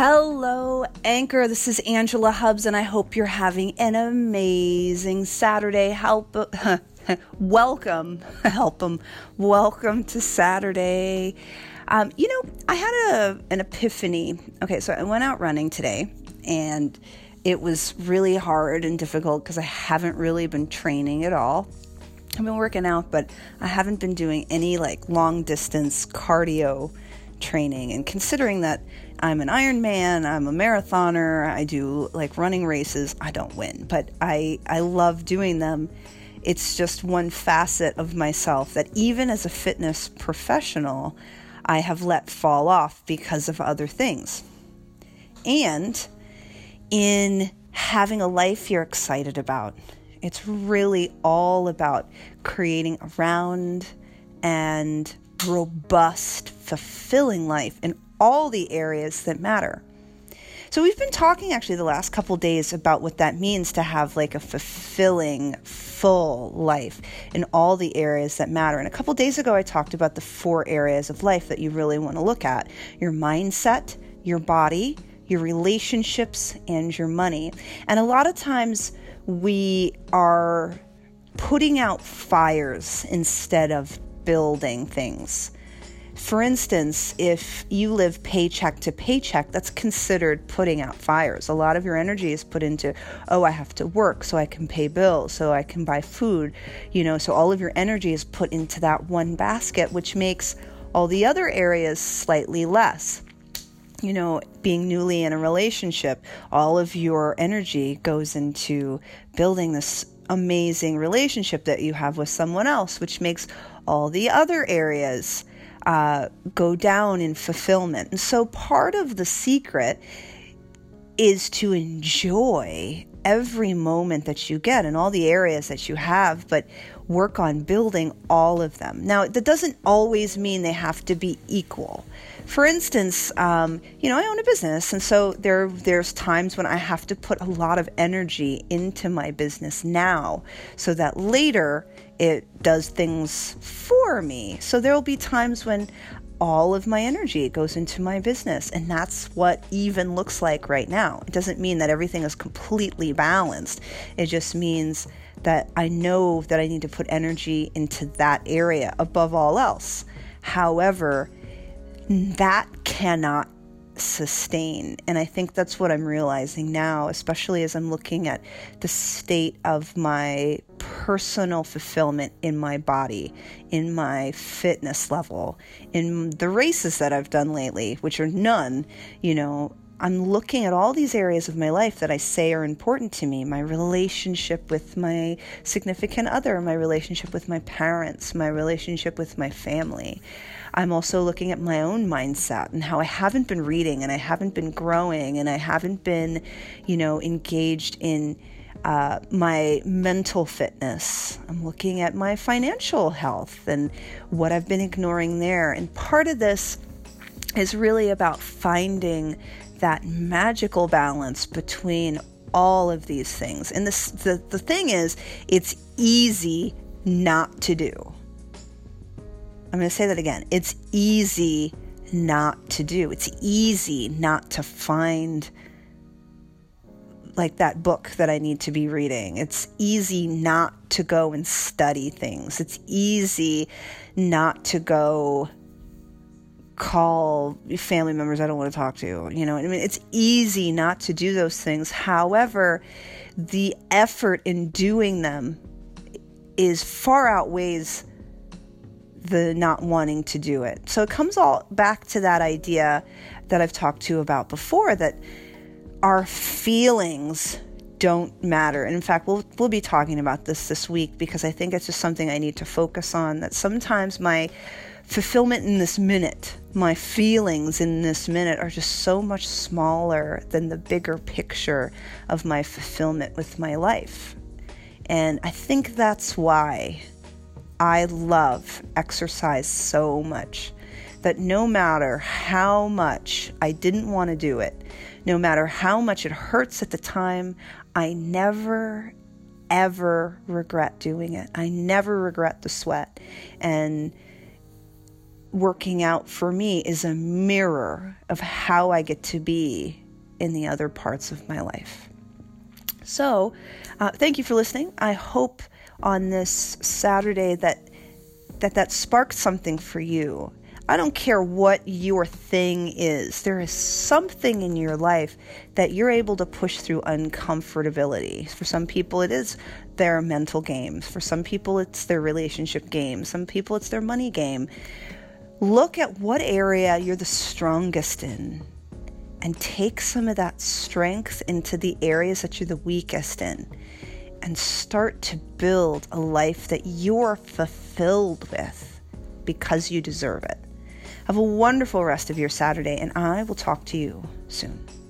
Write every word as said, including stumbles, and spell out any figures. Hello, Anchor. This is Angela Hubbs, and I hope you're having an amazing Saturday. Help, welcome, help them. Welcome to Saturday. Um, you know, I had a an epiphany. Okay, so I went out running today, and it was really hard and difficult because I haven't really been training at all. I've been working out, but I haven't been doing any like long distance cardio training. And considering that I'm an Ironman, I'm a marathoner, I do like running races, I don't win, but I, I love doing them. It's just one facet of myself that even as a fitness professional, I have let fall off because of other things. And in having a life you're excited about, it's really all about creating a round and robust, fulfilling life in all the areas that matter. So we've been talking actually the last couple days about what that means to have like a fulfilling, full life in all the areas that matter. And a couple days ago, I talked about the four areas of life that you really want to look at: your mindset, your body, your relationships, and your money. And a lot of times we are putting out fires instead of building things. For instance, if you live paycheck to paycheck, that's considered putting out fires. A lot of your energy is put into, oh, I have to work so I can pay bills, so I can buy food, you know, so all of your energy is put into that one basket, which makes all the other areas slightly less. You know, being newly in a relationship, all of your energy goes into building this amazing relationship that you have with someone else, which makes all the other areas uh, go down in fulfillment. And so part of the secret is to enjoy every moment that you get in all the areas that you have, but work on building all of them. Now, that doesn't always mean they have to be equal. For instance, um, you know, I own a business, and so there there's times when I have to put a lot of energy into my business now so that later it does things for me. So there will be times when all of my energy goes into my business, and that's what even looks like right now. It doesn't mean that everything is completely balanced. It just means that I know that I need to put energy into that area above all else. However, that cannot sustain. And I think that's what I'm realizing now, especially as I'm looking at the state of my personal fulfillment in my body, in my fitness level, in the races that I've done lately, which are none. You know, I'm looking at all these areas of my life that I say are important to me: my relationship with my significant other, my relationship with my parents, my relationship with my family. I'm also looking at my own mindset and how I haven't been reading, and I haven't been growing, and I haven't been, you know, engaged in uh, my mental fitness. I'm looking at my financial health and what I've been ignoring there. And part of this is really about finding that magical balance between all of these things. And this, the, the thing is, it's easy not to do. I'm going to say that again. It's easy not to do. It's easy not to find like that book that I need to be reading. It's easy not to go and study things. It's easy not to go call family members I don't want to talk to. You know what I mean? It's easy not to do those things. However, the effort in doing them is far outweighs the not wanting to do it. So it comes all back to that idea that I've talked to you about before, that our feelings don't matter. And in fact, we'll we'll be talking about this this week, because I think it's just something I need to focus on, that sometimes my fulfillment in this minute, my feelings in this minute are just so much smaller than the bigger picture of my fulfillment with my life. And I think that's why I love exercise so much, that no matter how much I didn't want to do it, no matter how much it hurts at the time, I never, ever regret doing it. I never regret the sweat. And working out for me is a mirror of how I get to be in the other parts of my life. So uh, thank you for listening. I hope on this Saturday that that, that sparked something for you. I don't care what your thing is. There is something in your life that you're able to push through uncomfortability. For some people, it is their mental games. For some people, it's their relationship game. Some people, it's their money game. Look at what area you're the strongest in and take some of that strength into the areas that you're the weakest in and start to build a life that you're fulfilled with because you deserve it. Have a wonderful rest of your Saturday, and I will talk to you soon.